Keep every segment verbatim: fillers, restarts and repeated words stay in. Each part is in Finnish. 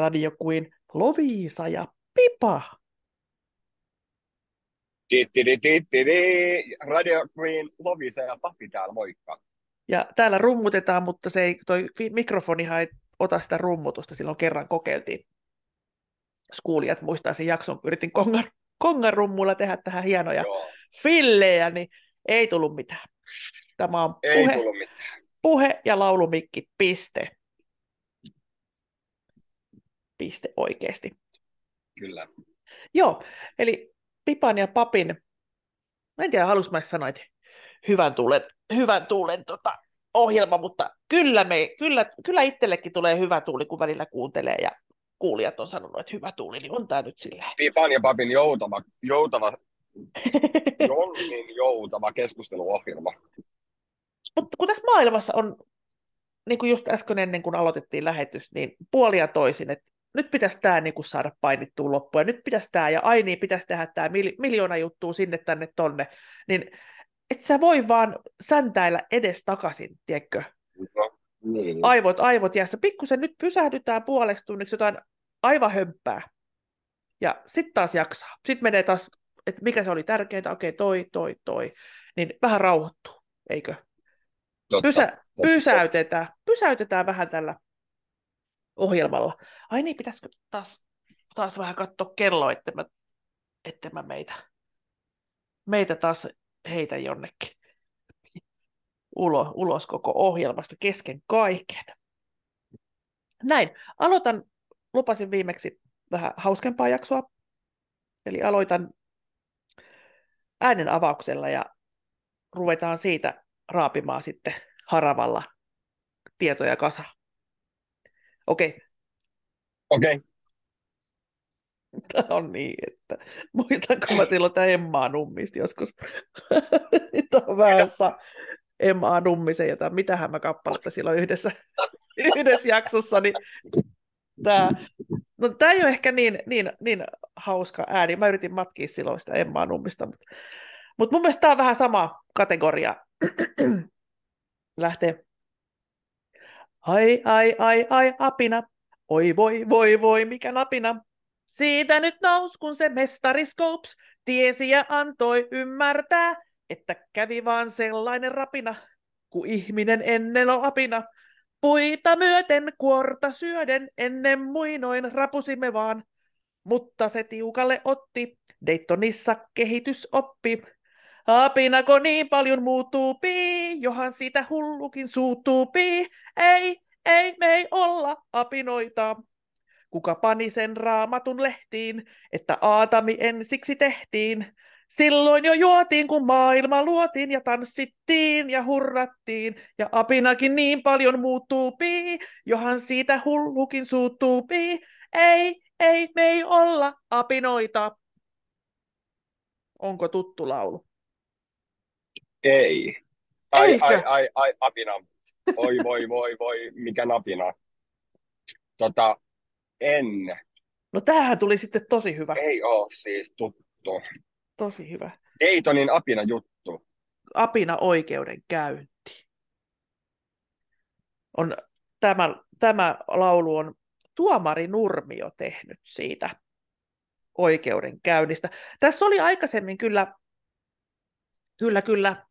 radio kuin Loviisa ja Pipa. Radio Queen, Loviisa ja Papi täällä, moikka. Ja täällä rummutetaan, mutta se ei, toi mikrofonihan ei ota sitä rummutusta. Silloin kerran kokeiltiin. Kuulijat muistaa sen jakson, kun yritin kongan, kongan rummulla tehdä tähän hienoja Joo. fillejä, niin ei tullut mitään. Tämä on ei puhe, tullut mitään. Puhe ja laulumikki, piste. Piste oikeasti. Kyllä. Joo, eli Pipan ja Papin, mä en tiedä, halus mä sanoa, että hyvän tuulen, hyvän tuulen tota, ohjelma, mutta kyllä, me, kyllä, kyllä itsellekin tulee hyvä tuuli, kun välillä kuuntelee ja kuulijat on sanonut, että hyvä tuuli, niin on tämä nyt silleen. Pipan ja Papin joutava, joutava jonnin joutava keskusteluohjelma. Mutta kun tässä maailmassa on, niin kuin just äsken ennen kuin aloitettiin lähetys, niin puolia toisin, että nyt pitäisi tämä niinku saada painittua loppuun, ja nyt pitäisi tämä, ja ai niin, pitäisi tehdä tämä miljoona juttua sinne, tänne, tonne, niin et sä voi vaan säntäillä edes takaisin, tiedätkö? No, niin. Aivot, aivot jäässä. Pikkusen nyt pysähdytään puoleksi tunniksi jotain aivan hömppää, ja sitten taas jaksaa. Sitten menee taas, että mikä se oli tärkeintä, okei, toi, toi, toi, niin vähän rauhoittuu, eikö? Totta, Pysä, pysäytetään, pysäytetään vähän tällä ohjelmalla. Ai niin, pitäisikö taas, taas vähän katsoa kelloa, että mä, että mä meitä, meitä taas heitä jonnekin ulos, ulos koko ohjelmasta kesken kaiken. Näin, aloitan, lupasin viimeksi vähän hauskempaa jaksoa, eli aloitan äänen avauksella ja ruvetaan siitä raapimaan sitten haravalla tietoja kasa. Okei. Okei. Tämä on niin, että muistanko mä silloin sitä M A. Nummista joskus. Tämä on vähän M A. Nummisen jotain. Mitähän mä kappaletta silloin yhdessä, yhdessä jaksossa. Niin tämä, no, tämä ei ole ehkä niin, niin, niin hauska ääni. Mä yritin matkia silloin sitä M A. Nummista. Mutta, mutta mun mielestä tämä on vähän sama kategoria. Lähtee. Ai, ai, ai, ai, apina. Oi, voi, voi, voi, mikä napina. Siitä nyt nous, kun se mestari Scopes tiesi ja antoi ymmärtää, että kävi vaan sellainen rapina, kun ihminen ennen on apina. Puita myöten, kuorta syöden, ennen muinoin rapusimme vaan. Mutta se tiukalle otti, Daytonissa kehitys oppi. Apinako niin paljon muuttuu pii, johan sitä hullukin suuttuu pii. Ei, ei, me ei olla apinoita. Kuka pani sen raamatun lehtiin, että Aatami ensiksi tehtiin. Silloin jo juotiin, kun maailma luotiin ja tanssittiin ja hurrattiin. Ja apinakin niin paljon muuttuu pii, johan siitä hullukin suuttuu pii. Ei, ei, me ei olla apinoita. Onko tuttu laulu? Ei. Ai, Eikö? ai, ai, ai, apina. Oi, voi, voi, voi, mikä napina. Tota, en. No tämähän tuli sitten tosi hyvä. Ei oo siis tuttu. Tosi hyvä. Daytonin apina juttu. Apina oikeudenkäynti. On, tämä, tämä laulu on Tuomari Nurmio tehnyt siitä oikeudenkäynnistä. Tässä oli aikaisemmin kyllä, kyllä, kyllä.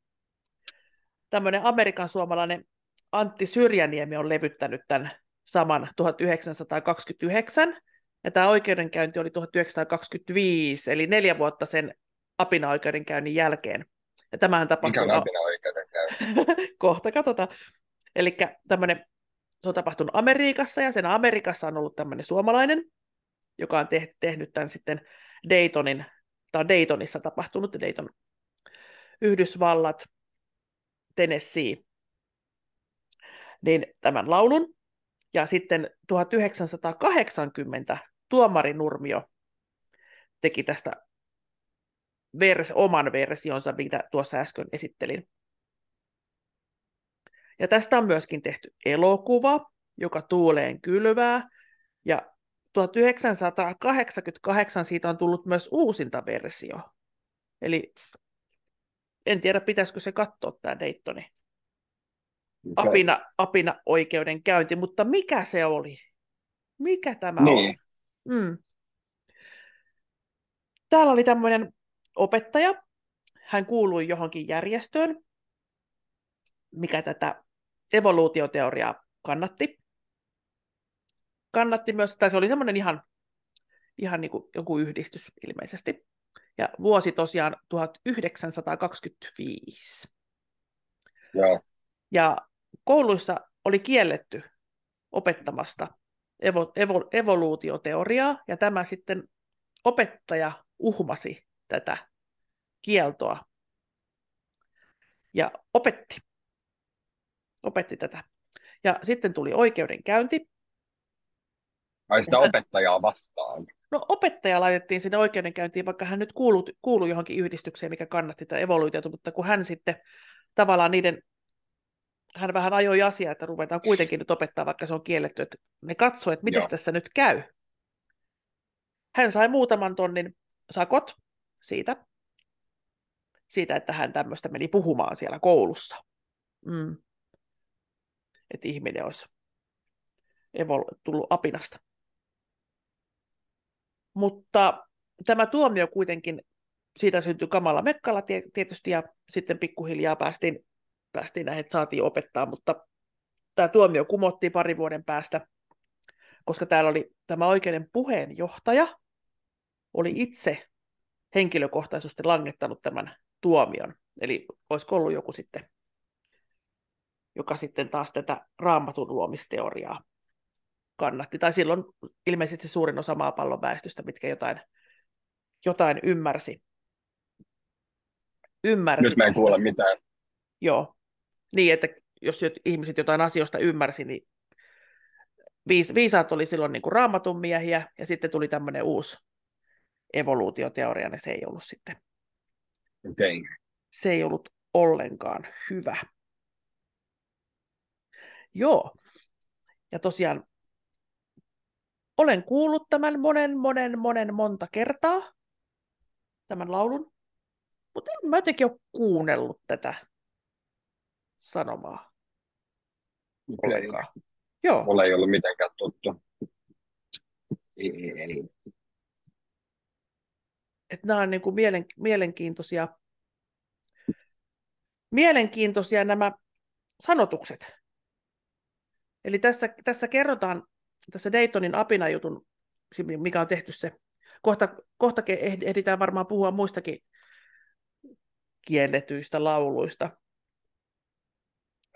Tämmöinen amerikansuomalainen Antti Syrjäniemi on levyttänyt tämän saman tuhatyhdeksänsataakaksikymmentäyhdeksän, ja tämä oikeudenkäynti oli tuhatyhdeksänsataakaksikymmentäviisi, eli neljä vuotta sen apina-oikeudenkäynnin jälkeen. Ja tämähän tapahtui... Mikä on apina-oikeudenkäynti? Kohta katsotaan. Eli tämmöinen, se on tapahtunut Amerikassa, ja sen Amerikassa on ollut tämmöinen suomalainen, joka on te- tehnyt tämän sitten Daytonin, tai Daytonissa tapahtunut, Dayton Yhdysvallat, Tennessee, niin tämän laulun, ja sitten tuhatyhdeksänsataakahdeksankymmentä Tuomari Nurmio teki tästä vers- oman versionsa, mitä tuossa äsken esittelin. Ja tästä on myöskin tehty elokuva, joka Tuuleen kylvää, ja tuhatyhdeksänsataakahdeksankymmentäkahdeksan siitä on tullut myös uusinta versio, eli en tiedä, pitäisikö se katsoa tämä Daytonin apina, apina oikeudenkäynti, mutta mikä se oli? Mikä tämä niin. on? Mm. Täällä oli tämmöinen opettaja. Hän kuului johonkin järjestöön, mikä tätä evoluutioteoriaa kannatti. Kannatti myös, tai se oli semmoinen ihan, ihan niin kuin joku yhdistys ilmeisesti. Ja vuosi tosiaan tuhatyhdeksänsataakaksikymmentäviisi. Ja, ja kouluissa oli kielletty opettamasta evo, evo, evoluutioteoriaa, ja tämä sitten opettaja uhmasi tätä kieltoa ja opetti. Opetti tätä. Ja sitten tuli oikeudenkäynti. Ai sitä opettajaa vastaan. No opettaja laitettiin sinne oikeudenkäyntiin, vaikka hän nyt kuului, kuului johonkin yhdistykseen, mikä kannatti tätä evoluutiota, mutta kun hän sitten tavallaan niiden, hän vähän ajoi asiaa, että ruvetaan kuitenkin nyt opettaa, vaikka se on kielletty, että ne katsoi, että miten tässä nyt käy. Hän sai muutaman tonnin sakot siitä, siitä että hän tämmöistä meni puhumaan siellä koulussa. Mm. Että ihminen olisi evol- tullut apinasta. Mutta tämä tuomio kuitenkin, siitä syntyi kamala mekkala tietysti, ja sitten pikkuhiljaa päästiin, päästiin näihin, että saatiin opettaa, mutta tämä tuomio kumottiin pari vuoden päästä, koska täällä oli tämä oikeuden puheenjohtaja, oli itse henkilökohtaisesti langettanut tämän tuomion. Eli olisiko ollut joku sitten, joka sitten taas tätä raamatun luomisteoriaa kannatti. Tai silloin ilmeisesti suurin osa maapallon väestöstä, mitkä jotain, jotain ymmärsi. ymmärsi. Nyt mä en kuule mitään. Joo. Niin, että jos ihmiset jotain asioista ymmärsi, niin viisaat oli silloin niin kuin raamatun miehiä, ja sitten tuli tämmöinen uusi evoluutioteoria, niin se ei ollut sitten. Okay. Se ei ollut ollenkaan hyvä. Joo. Ja tosiaan olen kuullut tämän monen, monen, monen monta kertaa, tämän laulun, mutta en mä jotenkin ole kuunnellut tätä sanomaa. Ollenkaan. Joo. Mulla ei ollut mitenkään tuttu. Ei, ei, ei. Että nämä on niin kuin mielen, mielenkiintoisia, mielenkiintoisia nämä sanotukset. Eli tässä, tässä kerrotaan, tässä Daytonin apinajutun, mikä on tehty se, kohta, kohta ehditään varmaan puhua muistakin kielletyistä lauluista.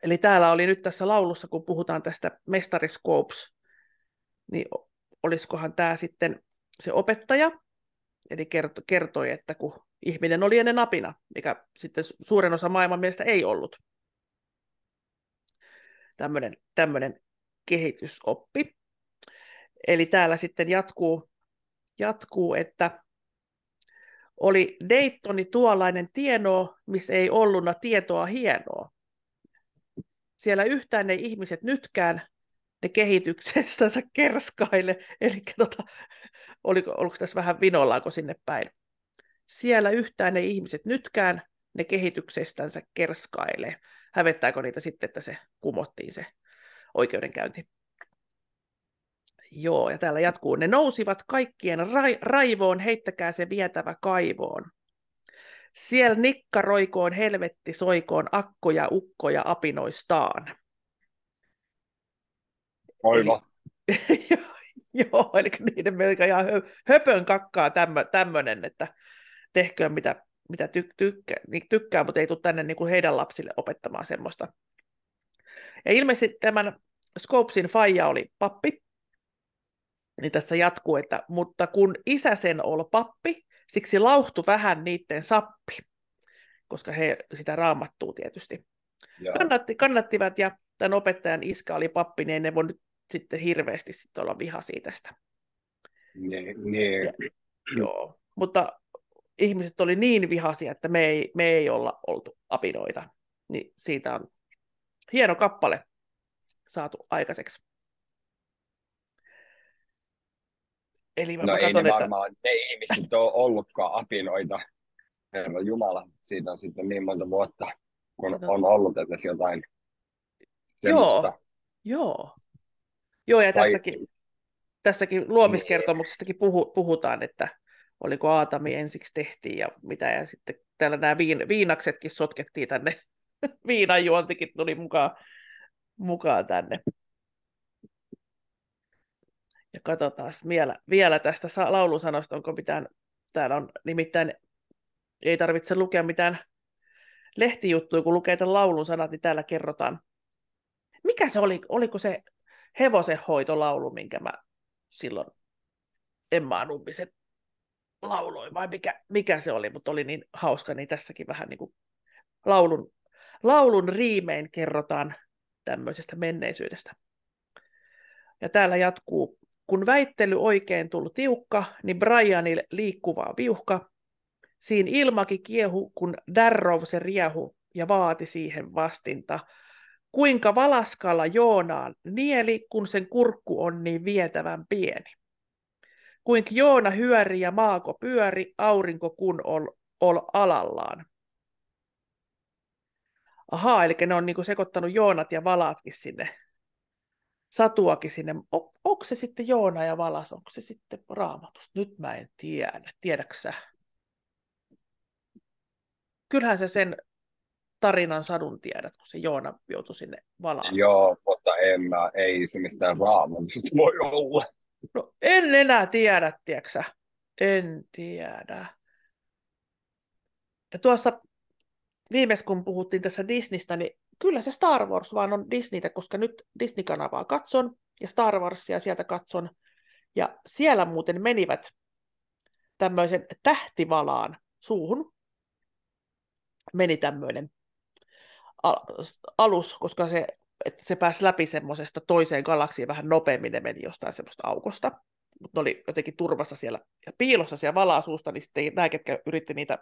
Eli täällä oli nyt tässä laulussa, kun puhutaan tästä Mestari Scopes, niin olisikohan tämä sitten se opettaja, eli kertoi, että kun ihminen oli ennen apina, mikä sitten suurin osa maailman mielestä ei ollut. Tämmöinen, tämmöinen kehitysoppi. Eli täällä sitten jatkuu, jatkuu että oli Daytoni tuollainen tienoo, missä ei olluna tietoa hienoa. Siellä yhtään ne ihmiset nytkään, ne kehityksestänsä kerskaille, eli tota, oliko, oliko tässä vähän vinollaanko sinne päin. Siellä yhtään ne ihmiset nytkään, ne kehityksestänsä kerskailee. Hävettääkö niitä sitten, että se kumottiin se oikeudenkäynti? Joo, ja täällä jatkuu. Ne nousivat kaikkien ra- raivoon, heittäkää se vietävä kaivoon. Siellä nikkaroikoon, helvetti soikoon, akkoja, ukkoja apinoistaan. Oiva. Eli, joo, eli niiden melkein ihan hö, höpön kakkaa tämmö, tämmöinen, että tehköön mitä, mitä tyk, tykkä, tykkää, mutta ei tule tänne niin kuin heidän lapsille opettamaan semmoista. Ja ilmeisesti tämän Scopesin faija oli pappi, niin tässä jatkuu, että mutta kun isä sen oli pappi, siksi lauhtu vähän niiden sappi, koska he sitä raamattuu tietysti. Kannatti, kannattivat, ja tämän opettajan iskä oli pappi, niin ei ne voi nyt sitten hirveästi sit olla vihaisia tästä. Ne, ne. Ja, joo, mutta ihmiset oli niin vihaisia, että me ei, me ei olla oltu apinoita. Niin siitä on hieno kappale saatu aikaiseksi. Eli no ei katson, ne varmaan, että... ne ihmiset ole ollutkaan apinoita. Herra Jumala, siitä on sitten niin monta vuotta, kun no. on ollut edes jotain semmoista. Joo, joo. Joo, ja tässäkin, tässäkin luomiskertomuksestakin puhu, puhutaan, että oliko Aatami ensiksi tehtiin ja mitä, ja sitten täällä nämä viin, viinaksetkin sotkettiin tänne, viinanjuontikin tuli mukaan, mukaan tänne. Ja katsotaan vielä, vielä tästä laulun sanoista, onko mitään, täällä on nimittäin, ei tarvitse lukea mitään lehtijuttuja, kun lukee tämän laulun sanat, niin täällä kerrotaan. Mikä se oli, oliko se hevosenhoitolaulu, minkä mä silloin M A. Nummisen lauloi, vai mikä, mikä se oli, mutta oli niin hauska, niin tässäkin vähän niin kuin laulun, laulun riimein kerrotaan tämmöisestä menneisyydestä. Ja täällä jatkuu, kun väittely oikein tuli tiukka, niin Brianille liikkuvaa viuhka. Siin ilmakin kiehu, kun Darrow se riehu ja vaati siihen vastinta. Kuinka valaskalla Joonaan nieli, kun sen kurkku on niin vietävän pieni. Kuinka Joona hyöri ja maako pyöri, aurinko kun ol, ol alallaan. Ahaa, eli ne on niinku sekoittanut Joonat ja valaatkin sinne. Satuakin sinne. On, onko se sitten Joona ja valas, onko se sitten Raamatus? Nyt mä en tiedä. Tiedätkö sä? Kyllähän sä sen tarinan sadun tiedät, kun se Joona joutui sinne valaan. Joo, mutta en mä, ei se mistään Raamatusta voi olla. No en enää tiedä, tiedätkö sä? En tiedä. Ja tuossa viimeis, kun puhuttiin tässä Disneystä, niin kyllä se Star Wars vaan on Disneytä, koska nyt Disney-kanavaa katson ja Star Warsia sieltä katson. Ja siellä muuten menivät tämmöisen tähtivalaan suuhun. Meni tämmöinen alus, koska se, että se pääsi läpi semmoisesta toiseen galaksiin vähän nopeammin, ne meni jostain semmoista aukosta. Mutta ne oli jotenkin turvassa siellä ja piilossa siellä valaasuusta, niin sitten nämä, ketkä yritti niitä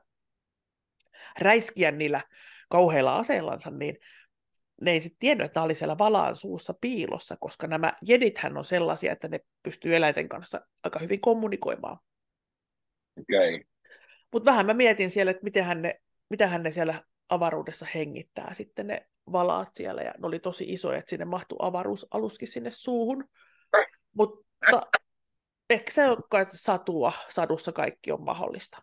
räiskiä niillä kauheilla aseillansa, niin ne ei sitten tiennyt, että nämä oli siellä valaan suussa piilossa, koska nämä jedithän on sellaisia, että ne pystyy eläinten kanssa aika hyvin kommunikoimaan. Okei. Okay. Mutta vähän mä mietin siellä, että mitenhän ne, mitähän ne siellä avaruudessa hengittää sitten ne valaat siellä, ja ne oli tosi isoja, että sinne mahtui avaruusaluskin sinne suuhun, mutta eikö se olekaan, että satua, sadussa kaikki on mahdollista?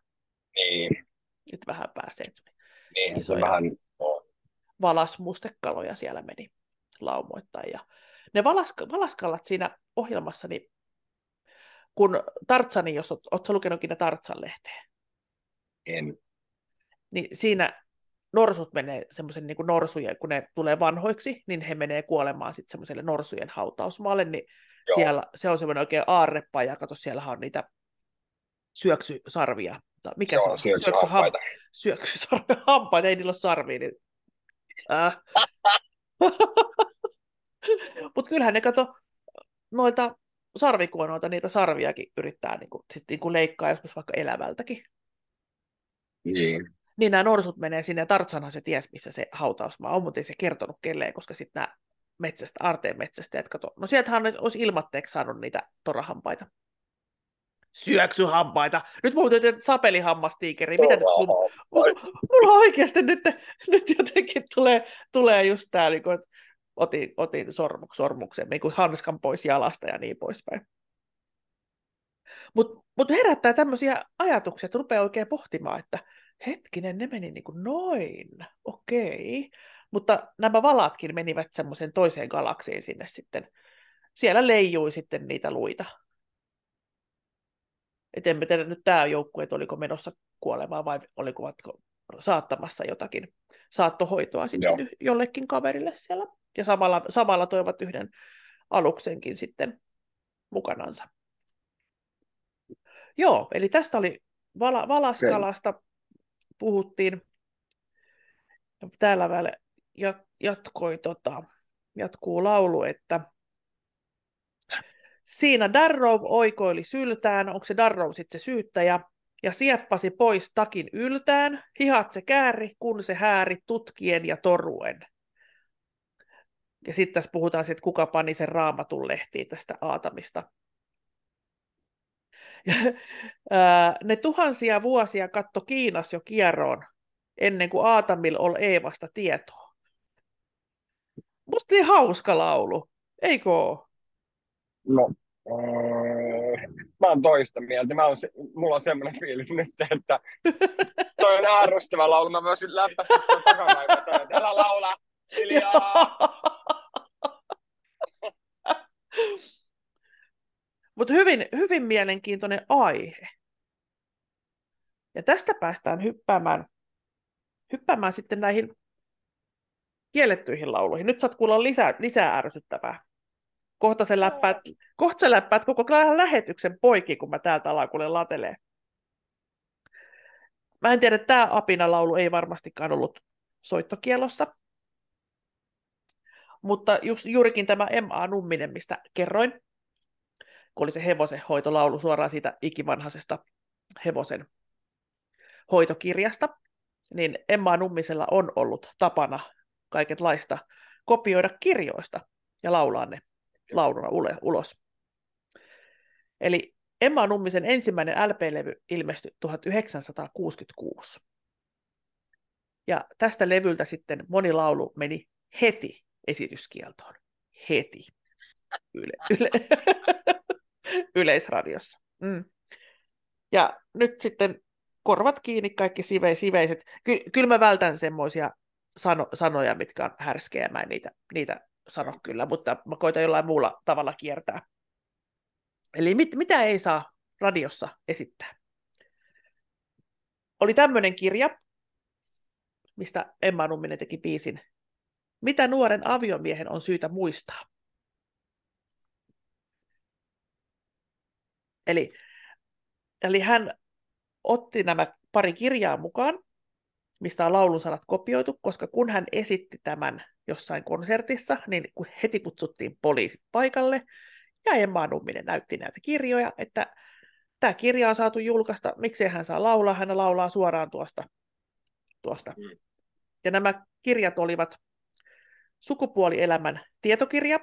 Niin. Nyt vähän pääsee. Niin, isoja vähän valasmustekaloja siellä meni laumoittain. Ja ne valask- valaskallat siinä ohjelmassa, niin kun Tartsani, jos oot, oot sä lukenutkin ne Tartsan-lehteen? En. Niin siinä norsut menee semmoisen niin kuin norsujen, kun ne tulee vanhoiksi, niin he menee kuolemaan sitten semmoiselle norsujen hautausmaalle, niin siellä, se on semmoinen oikein aarrepa, ja kato, siellähän on niitä syöksysarvia. Mikä joo, se on? Syöksyhampaita. Syöksyhampaita, ei niillä ole sarvia. Niin... Äh. Mutta kyllähän ne kato noilta sarvikuonoilta niitä sarviakin yrittää niinku, sit niinku leikkaa joskus vaikka elävältäkin. Niin. Niin nämä norsut menee sinne, ja Tartsanhan se ties, missä se hautausmaa on, mutta ei se kertonut kelleen, koska sitten nämä metsästä, aarteen metsästäjät kato. No sieltähän olisi ilmatteeksi saanut niitä torahampaita. Syöksyhampaita. Nyt muuten sapelihammastiikeri. Mitä nyt? Mulla, mulla oikeasti nyt, nyt jotenkin tulee, tulee just tää, niin kun otin, otin sormuk, sormuksen, niin kun hanskan pois jalasta ja niin poispäin. Mutta mut herättää tämmöisiä ajatuksia, että rupeaa oikein pohtimaan, että hetkinen, ne meni niin kuin noin, okei. Mutta nämä valaatkin menivät semmoiseen toiseen galaksiin sinne sitten. Siellä leijui sitten niitä luita. Et en tiedä nyt tämä joukkue, että oliko menossa kuolemaan vai oliko saattamassa jotakin saattohoitoa sitten Joo. jollekin kaverille siellä. Ja samalla, samalla toivat yhden aluksenkin sitten mukanansa. Joo, eli tästä oli vala, valaskalasta okay. puhuttiin. Täällä välillä jatkoi, tota, jatkuu laulu, että siinä Darrow oikoili syltään, onko se Darrow sitten se syyttäjä, ja sieppasi pois takin yltään, hihat se kääri, kun se hääri tutkien ja toruen. Ja sitten tässä puhutaan siitä, kuka pani sen Raamatun lehtiin tästä Aatamista. Ja, ää, ne tuhansia vuosia katto Kiinas jo kieroon, ennen kuin Aatamilla oli Eevasta tietoa. Musta niin hauska laulu, eikö oo? No, mä oon toista mieltä. Mä oon se, mulla on semmoinen fiilis nyt, että toi on ärsyttävä laulu. Mä voisin läppästä tuon takanaivan sanoa, että älä laula, hiljaa. Mutta hyvin, hyvin mielenkiintoinen aihe. Ja tästä päästään hyppäämään, hyppäämään sitten näihin kiellettyihin lauluihin. Nyt saat kuulla lisää, lisää ärsyttävää. Kohta sä läppäät, kohta läppäät koko lähetyksen poikki, kun mä täältä alan kuulen latelee. Mä en tiedä, että tämä apinalaulu ei varmastikaan ollut soittokielossa. Mutta just, juurikin tämä M A. Numminen, mistä kerroin, kun oli se hevosen hoitolaulu suoraan siitä ikivanhaisesta hevosen hoitokirjasta, niin M A. Nummisella on ollut tapana kaikenlaista kopioida kirjoista ja laulaa ne lauluna ulos. Eli M A. Nummisen ensimmäinen L P-levy ilmestyi tuhatyhdeksänsataakuusikymmentäkuusi. Ja tästä levyltä sitten moni laulu meni heti esityskieltoon. Heti. Yle, yle. Yleisradiossa. Mm. Ja nyt sitten korvat kiinni kaikki sive, siveiset. Ky- kyllä mä vältän semmoisia sano- sanoja, mitkä on härskejä. Mä en niitä, niitä sano kyllä, mutta mä koitan jollain muulla tavalla kiertää. Eli mit- mitä ei saa radiossa esittää? Oli tämmöinen kirja, mistä M A. Numminen teki biisin. Mitä nuoren aviomiehen on syytä muistaa? Eli, eli hän otti nämä pari kirjaa mukaan, mistä on laulun sanat kopioitu, koska kun hän esitti tämän jossain konsertissa, niin heti kutsuttiin poliisit paikalle, ja M A. Numminen näytti näitä kirjoja, että tämä kirja on saatu julkaista, miksei hän saa laulaa, hän laulaa suoraan tuosta. tuosta. Ja nämä kirjat olivat Sukupuolielämän tietokirja,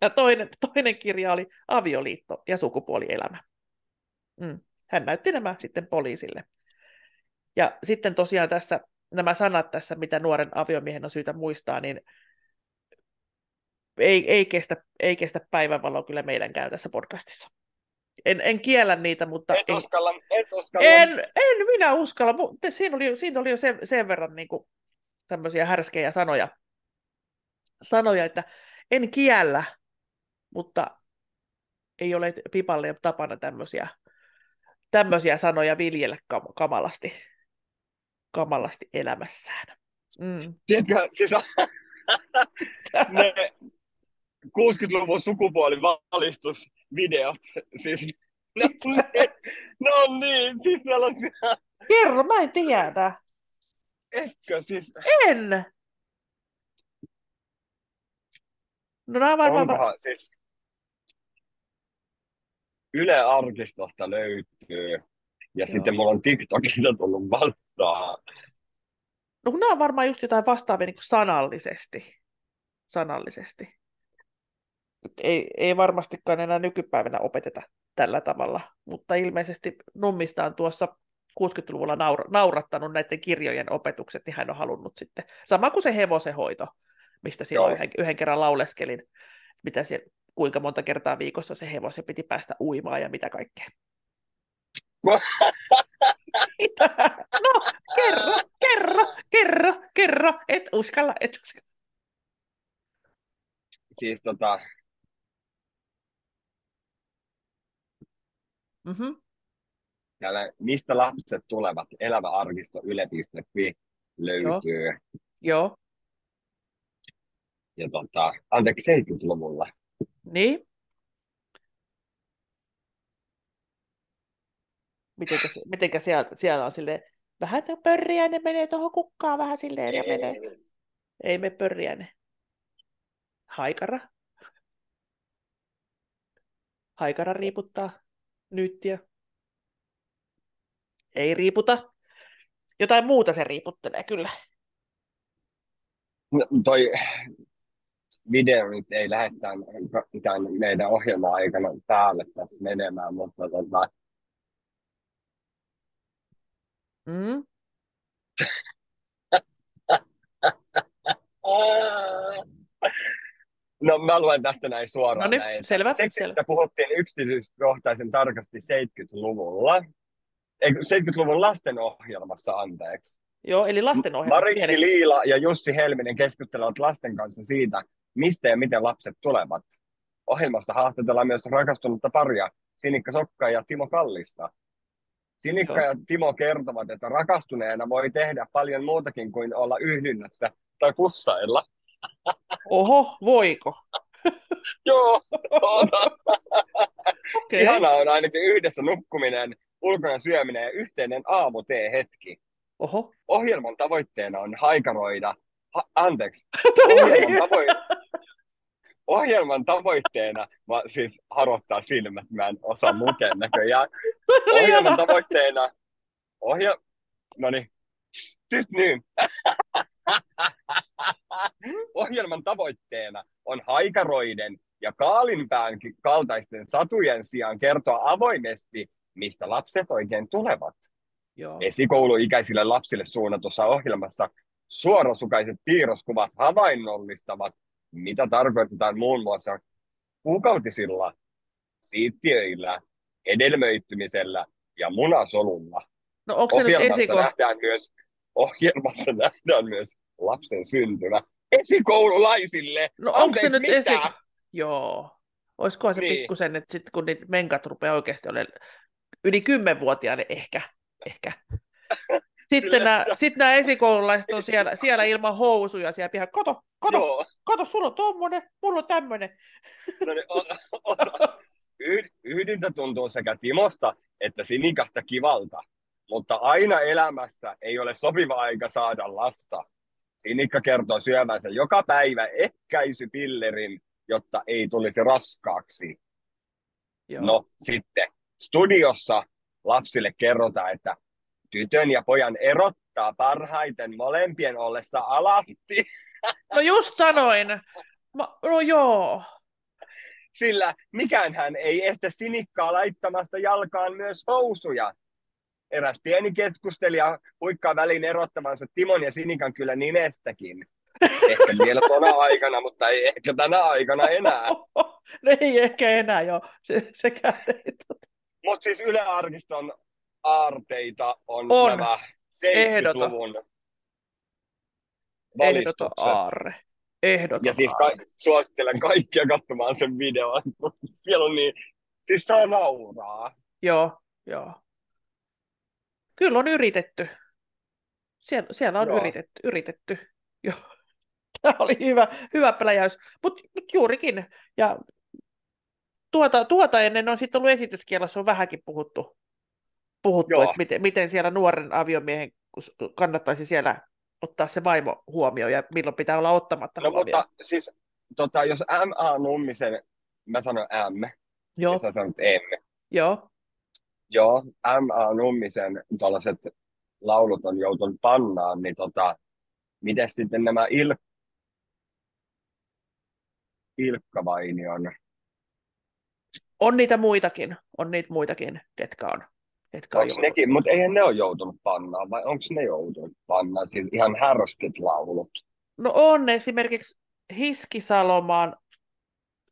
ja toinen, toinen kirja oli Avioliitto ja sukupuolielämä. Mm. Hän näytti nämä sitten poliisille. Ja sitten tosiaan tässä, nämä sanat tässä, mitä nuoren aviomiehen on syytä muistaa, niin ei, ei kestä, ei kestä päivänvaloa kyllä meidänkään tässä podcastissa. En, en kiellä niitä, mutta... Et en, uskalla, et uskalla. En, en minä uskalla. Siinä oli, siinä oli jo sen, sen verran niin kuin tämmöisiä härskejä sanoja, sanoja, että en kiellä, mutta ei ole pipalle tapana tämmöisiä, tämmöisiä sanoja viljellä kam- kamalasti, kamalasti elämässään. Mm. Tiedätkö, siis ne kuusikymmentäluvun sukupuolivalistusvideot, siis ne, ne, no niin, siis sellaisia... Kerro, mä en tiedä. Ehkä siis... En! No nämä varmaan... Onkohan, siis... Yle Arkistosta löytyy, ja joo. Sitten mulla on TikTokista tullut vastaan. No kun nämä on varmaan just jotain vastaavia niin sanallisesti. Sanallisesti. Ei, ei varmastikaan enää nykypäivänä opeteta tällä tavalla, mutta ilmeisesti Nummista on tuossa kuusikymmentäluvulla naur- naurattanut näiden kirjojen opetukset, niin hän on halunnut sitten. Sama kuin se hevosenhoito, mistä silloin yhden, yhden kerran lauleskelin, mitä siellä, kuinka monta kertaa viikossa se hevosen piti päästä uimaan ja mitä kaikkea. No, kerro, kerro, kerro, kerro, et uskalla, et uskalla. Siis tota... Mhm. Täällä, mistä lapset tulevat, elävä arkisto yle piste fi löytyy. Joo. Joo. Ja tota, anteeksi, seitsemänkymmentäluvulla. Niin. Mitenkä, mitenkä siellä, siellä on silleen, vähän pörriä ne menee tuohon kukkaan, vähän silleen ja menee. Ei me pörriä ne. Haikara. Haikara riiputtaa nyyttiä. Ei riiputa. Jotain muuta se riiputtelee, kyllä. No, toi video nyt ei lähdetään mitään meidän ohjelman aikana päälle tässä menemään, mutta tota... Mm. No mä luen tästä näin suoraan. No niin, selvä. Seksistä puhuttiin yksityiskohtaisen tarkasti seitsemänkymmentäluvulla. seitsemänkymmentäluvun lastenohjelmassa, anteeksi. Joo, eli lastenohjelma. Marikki Liila ja Jussi Helminen keskustelevat lasten kanssa siitä, mistä ja miten lapset tulevat. Ohjelmasta haastatellaan myös rakastunutta paria, Sinikka Sokka ja Timo Kallista. Sinikka Joo. ja Timo kertovat, että rakastuneena voi tehdä paljon muutakin kuin olla yhdynnässä tai kussailla. Oho, voiko? Joo, okay. Ihanaa on ainakin yhdessä nukkuminen, ulkona syöminen ja yhteinen aamutee-hetki. Oho. Ohjelman tavoitteena on haikaroida, ha, anteeksi, ohjelman, tavo- ohjelman tavoitteena, mä siis harottaa silmät, mä en osaa lukea näköjään. Ohjelman tavoitteena, ohjel... no niin, just niin. Ohjelman tavoitteena on haikaroiden ja kaalinpään kaltaisten satujen sijaan kertoa avoimesti, mistä lapset oikein tulevat. Joo. Esikouluikäisille lapsille suunnatussa ohjelmassa suorasukaiset piirroskuvat havainnollistavat, mitä tarkoitetaan muun muassa kuukautisilla, siittiöillä, edelmöittymisellä ja munasolulla. No, onko se nyt esiko... nähdään myös, ohjelmassa nähdään myös lapsen syntymä esikoululaisille. No onko se nyt esiko... Joo. Olisikohan se niin. pikkusen, että sit kun niitä menkat rupeaa oikeasti olemaan yli kymmenvuotiaille ehkä... Ehkä. Sitten nämä, sit nämä esikoululaiset on siellä, siellä ilman housuja siellä pihalla. Kato, kato, Joo. kato, sulla on tommonen, mulla on tämmönen. No niin, ota, ota. Yhdintä tuntuu sekä Timosta että Sinikasta kivalta, mutta aina elämässä ei ole sopiva aika saada lasta. Sinikka kertoo syövänsä joka päivä ehkäisypillerin, jotta ei tulisi raskaaksi. Joo. No sitten studiossa. Lapsille kerrotaan, että tytön ja pojan erottaa parhaiten molempien ollessa alasti. No just sanoin. Ma, no joo. Sillä mikäänhän ei estä Sinikkaa laittamasta jalkaan myös housuja. Eräs pieni keskustelija huikkaa väliin erottavansa Timon ja Sinikan kyllä nimestäkin. Ehkä vielä tuona aikana, mutta ei ehkä tänä aikana enää. No ei ehkä enää, joo. Se, sekään ei totta. Mutta siis Yle Arkiston aarteita on, on nämä seitsemänkymmentäluvun valistukset. Ehdoton aarre. Ehdoton ja siis ka- suosittelen kaikkia katsomaan sen videon. Siellä on niin, siis saa nauraa. Joo, joo. Kyllä on yritetty. Siellä, siellä on joo. yritetty. yritetty. Joo. Tämä oli hyvä, hyvä pläjäys, mutta mut juurikin. Ja... Tuota, tuota ennen on sitten ollut esityskielossa, on vähänkin puhuttu, puhuttu että miten, miten siellä nuoren aviomiehen kannattaisi siellä ottaa se vaimo huomioon ja milloin pitää olla ottamatta no, huomioon. Mutta siis, tota, jos M A. Nummisen, mä sanon M, Joo. ja sä sanot M. Joo. Joo, M A. Nummisen tuollaiset laulut on joutunut pannaan, niin tota, miten sitten nämä Il... Ilkka Vainion... On niitä muitakin, on niitä muitakin, ketkä on. Ketkä on nekin, mutta eihän ne ole joutunut pannaan, vai onko ne joutunut pannaan? Siis ihan härskit laulut. No on esimerkiksi Hiski Salomaan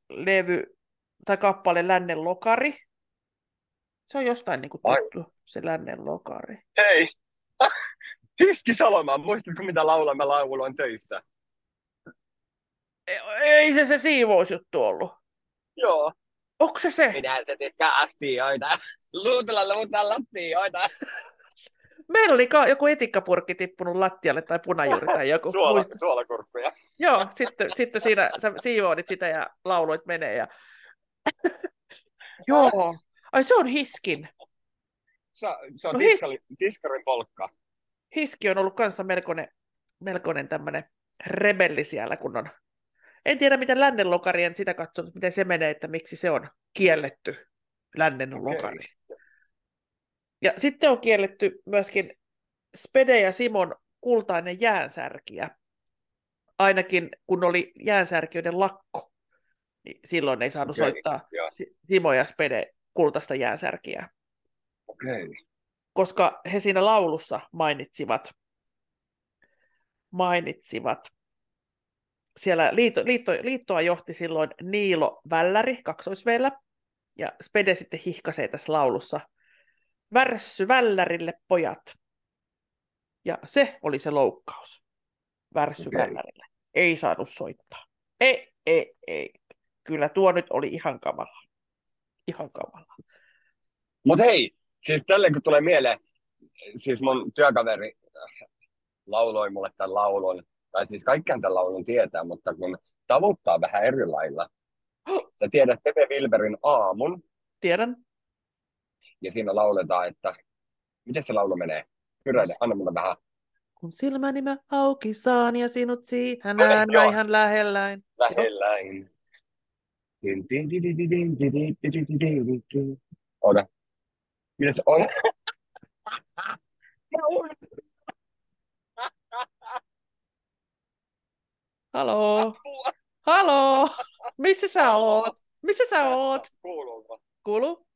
levy tai kappale Lännen lokari. Se on jostain niin kuin tuttu, se Lännen lokari. Hei, Hiski Salomaa, muistatko mitä laulaa mä lauloin töissä? Ei, ei se se siivousjuttu ollut. Joo. Onko se se? Minä se tiskaa astioita. Luutella luutaan lattioita. Meillä oli ka- joku etikkapurkki tippunut lattialle tai punajuuri tai joku. Suola, suolakurkkuja. Joo, sitten, sitten siinä sä siivoodit sitä ja lauloit menee. Ja... Joo. Ai se on Hiskin. Se, se on no diskari, his... diskarin polkka. Hiski on ollut kanssa melkoinen, melkoinen tämmöinen rebelli siellä, kun on... En tiedä, miten lännen lokarien sitä katsonut, miten se menee, että miksi se on kielletty, lännen lokari. Ja sitten on kielletty myöskin Spede ja Simon kultainen jäänsärkiä. Ainakin kun oli jäänsärkiöiden lakko, niin silloin ei saanut okay, soittaa yeah. Simo ja Spede kultaista jäänsärkiä. Okay. Koska he siinä laulussa mainitsivat, mainitsivat siellä liitto, liitto, liittoa johti silloin Niilo Välläri kaksoisveellä, ja Spede sitten hihkaisee tässä laulussa Värssy Vällärille pojat. Ja se oli se loukkaus. Värssy okay. Vällärille. Ei saanut soittaa. Ei, ei, ei. Kyllä tuo nyt oli ihan kamala. Ihan kamala. Mut hei, siis tälleen kun tulee mieleen, siis mun työkaveri lauloi mulle tämän laulun, tai siis kaikkiaan tämän laulun tietää, mutta kun tavoittaa vähän eri lailla. Sä tiedät T V Wilburin Aamun. Tiedän. Ja siinä lauletaan, että miten se laulu menee? Hyräile, anna mulle vähän. Kun silmäni mä auki saan ja sinut siihen näen mä ihan lähelläin. Lähelläin. Oda. Mitä se on? Haloo. Haloo. Missä sä oot? Missä sä oot? Kuuluuko? Kuuluu.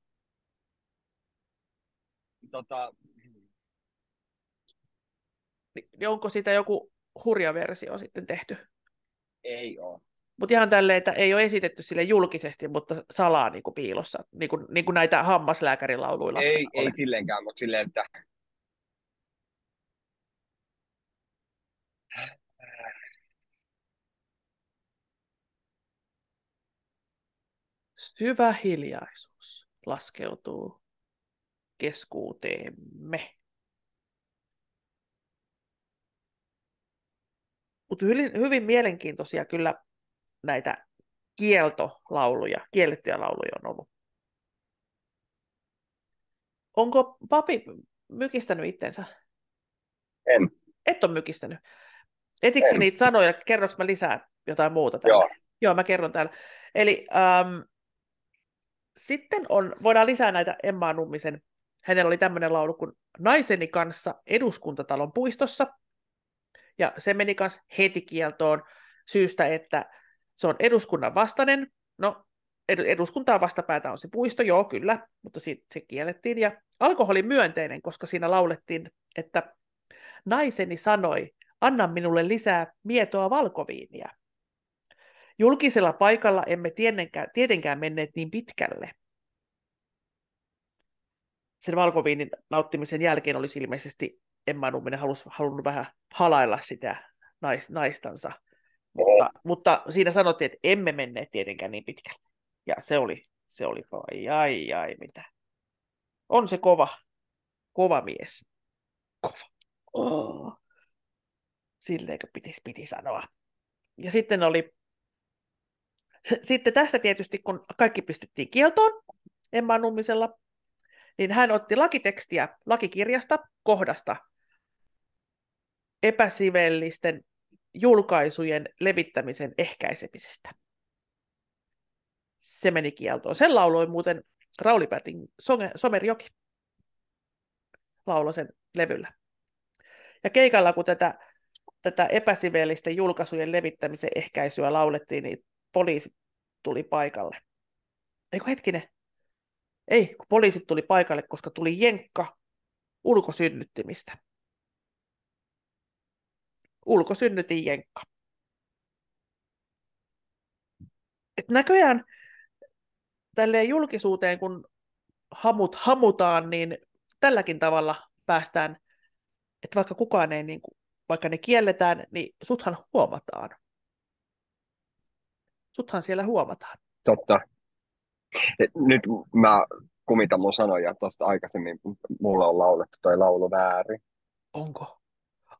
Tota... Onko siitä joku hurja versio sitten tehty? Ei ole. Mutta ihan tälleen, että ei ole esitetty sille julkisesti, mutta salaa niin kuin piilossa, niin kuin, niin kuin näitä hammaslääkärilauluilla. Ei, ei silleenkään, mutta silleen, että... Syvä hiljaisuus laskeutuu keskuuteemme. Mutta hyvin, hyvin mielenkiintoisia kyllä näitä kieltolauluja, kiellettyjä lauluja on ollut. Onko papi mykistänyt itsensä? En. Et ole mykistänyt. Etikö niitä sanoja? Kerroinko mä lisää jotain muuta täällä? Joo. Joo, mä kerron täällä. Eli äm, sitten on, voidaan lisää näitä M A. Nummisen. Hänellä oli tämmöinen laulu kuin Naiseni kanssa Eduskuntatalon puistossa. Ja se meni kanssa heti kieltoon syystä, että se on eduskunnan vastainen. No, eduskuntaa vastapäätä on se puisto, joo kyllä, mutta siitä se kiellettiin. Ja alkoholi myönteinen, koska siinä laulettiin, että naiseni sanoi, anna minulle lisää mietoa valkoviiniä. Julkisella paikalla emme tietenkään, tietenkään menneet niin pitkälle. Sen valkoviinin nauttimisen jälkeen olisi ilmeisesti M A. Numminen halusi, halunnut vähän halailla sitä nais, naistansa, mutta, mutta siinä sanottiin, että emme menneet tietenkään niin pitkälle. Ja se oli, se oli ai, ai, ai, mitä. On se kova, kova mies. Kova. Oh. Silleenkö pitis, piti sanoa. Ja sitten oli, sitten tästä tietysti, kun kaikki pistettiin kieltoon M A. Nummisella, niin hän otti lakitekstiä lakikirjasta kohdasta epäsivellisten julkaisujen levittämisen ehkäisemisestä. Se meni kieltoon. Sen lauloi muuten Rauli Somerjoki. Lauloi sen levyllä. Ja keikalla, kun tätä, tätä epäsivellisten julkaisujen levittämisen ehkäisyä laulettiin, niin poliisit tuli paikalle. Eikö hetkinen? Ei, kun poliisit tuli paikalle, koska tuli jenkka ulkosynnyttimistä. Ulkosynnytin jenkka. Et näköjään tälleen julkisuuteen, kun hamut hamutaan, niin tälläkin tavalla päästään, että vaikka kukaan ei, niin kuin, vaikka ne kielletään, niin suthan huomataan. Suthan siellä huomataan. Totta. Nyt mä kumitan mun sanoja tuosta aikaisemmin, mulla on laulettu toi laulu väärin. Onko?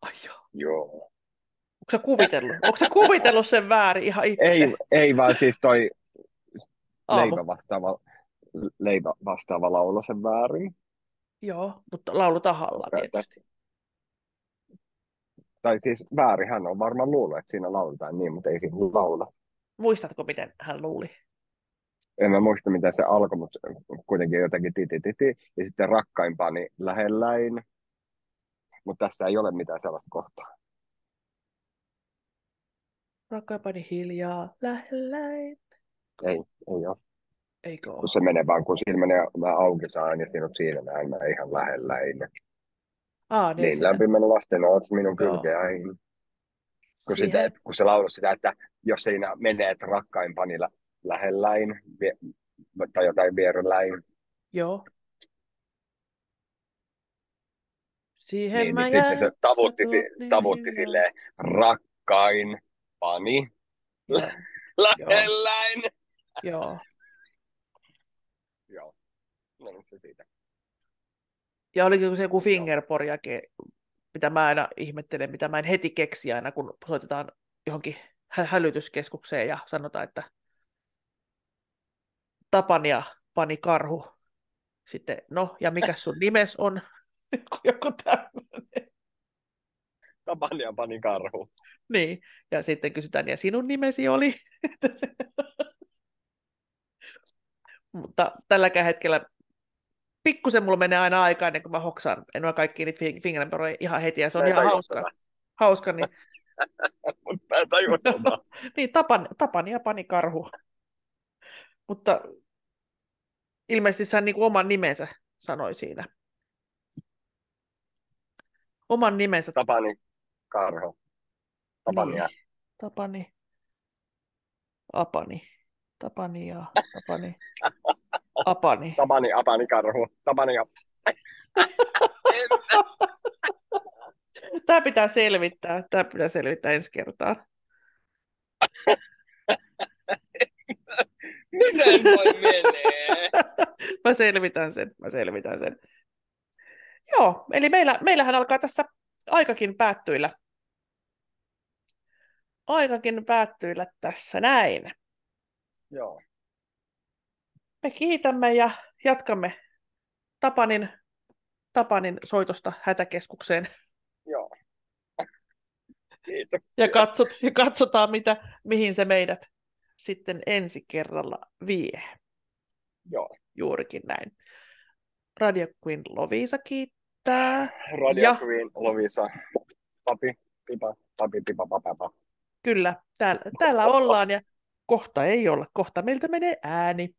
Ai joo. Joo. Onko sä kuvitellut? Onko sä kuvitellut sen väärin ihan itse? Ei, ei vaan siis toi leipä vastaava, leipä vastaava laulu sen väärin. Joo, mutta laulu tahalla tietysti. Tai siis väärin hän on varmaan luullut, että siinä lauletaan niin, mutta ei siinä laula. Muistatko, miten hän luuli? En mä muista, miten se alkoi, mutta kuitenkin jotenkin titititi. Ja sitten rakkaimpaani lähelläin. Mutta tässä ei ole mitään sellaista kohtaa. Rakkaimpaani hiljaa lähelläin. Ei, ei ole. Eikö ole? Se menee vaan, kun silmäni mä auki saan ja sinut siinä näin, mä ihan lähelläin. Aa, niin niin lämpimän lasten oot minun kylkeäin. kun, sitä, kun se lauloi sitä, että jos siinä menee rakkaimpani lähelläin vie, tai jotain vierelläin. Joo. Siihen niin, mä niin sitten se tavutti, niin tavutti silleen rakkaimpani lähelläin. Joo. Joo. No niin se siitä. Ja olikin se joku fingerporjakin, mitä mä aina ihmettelen, mitä mä en heti keksi aina, kun soitetaan johonkin hälytyskeskukseen ja sanotaan, että Tapania pani karhu. Sitten, no, ja mikä sun nimes on? Joku tämmöinen. Tapania pani karhu. Niin, ja sitten kysytään, ja sinun nimesi oli? Mutta tälläkään hetkellä pikkusen mulla menee aina aikaa ennen kuin mä hoksaan. En ole kaikkia niitä fingerporja ihan heti, ja se on Meitä ihan hauska. Hauska, niin... Mutta mä en tajua. Niin, tapan, tapan ja pani karhu. Mutta ilmeisesti hän niin kuin oman nimensä sanoi siinä. Oman nimensä. Tapani karhu. Tapani ja. Niin. Tapani. Apani. Tapani ja. Apani. Apani. Tapani, apani karhu. Tapani ja. Tämä pitää selvittää. Tämä pitää selvittää ensi kertaa. Miten voi menee? Mä selvitän sen, mä selvitän sen. Joo, eli meillä, meillähän alkaa tässä aikakin päättyillä. Aikakin päättyillä tässä näin. Joo. Me kiitämme ja jatkamme Tapanin, Tapanin soitosta hätäkeskukseen. Joo. Kiitos. Ja, katsot, ja katsotaan, mitä, mihin se meidät sitten ensi kerralla vie. Joo. Juurikin näin. Radio Queen Lovisa kiittää. Radio ja... Queen Lovisa. Papi, pipa, papi, pipa, papapa. Kyllä, täällä, täällä ollaan ja kohta ei olla. Kohta meiltä menee ääni.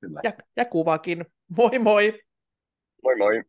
Kyllä. Ja, ja kuvakin. Moi moi. Moi moi.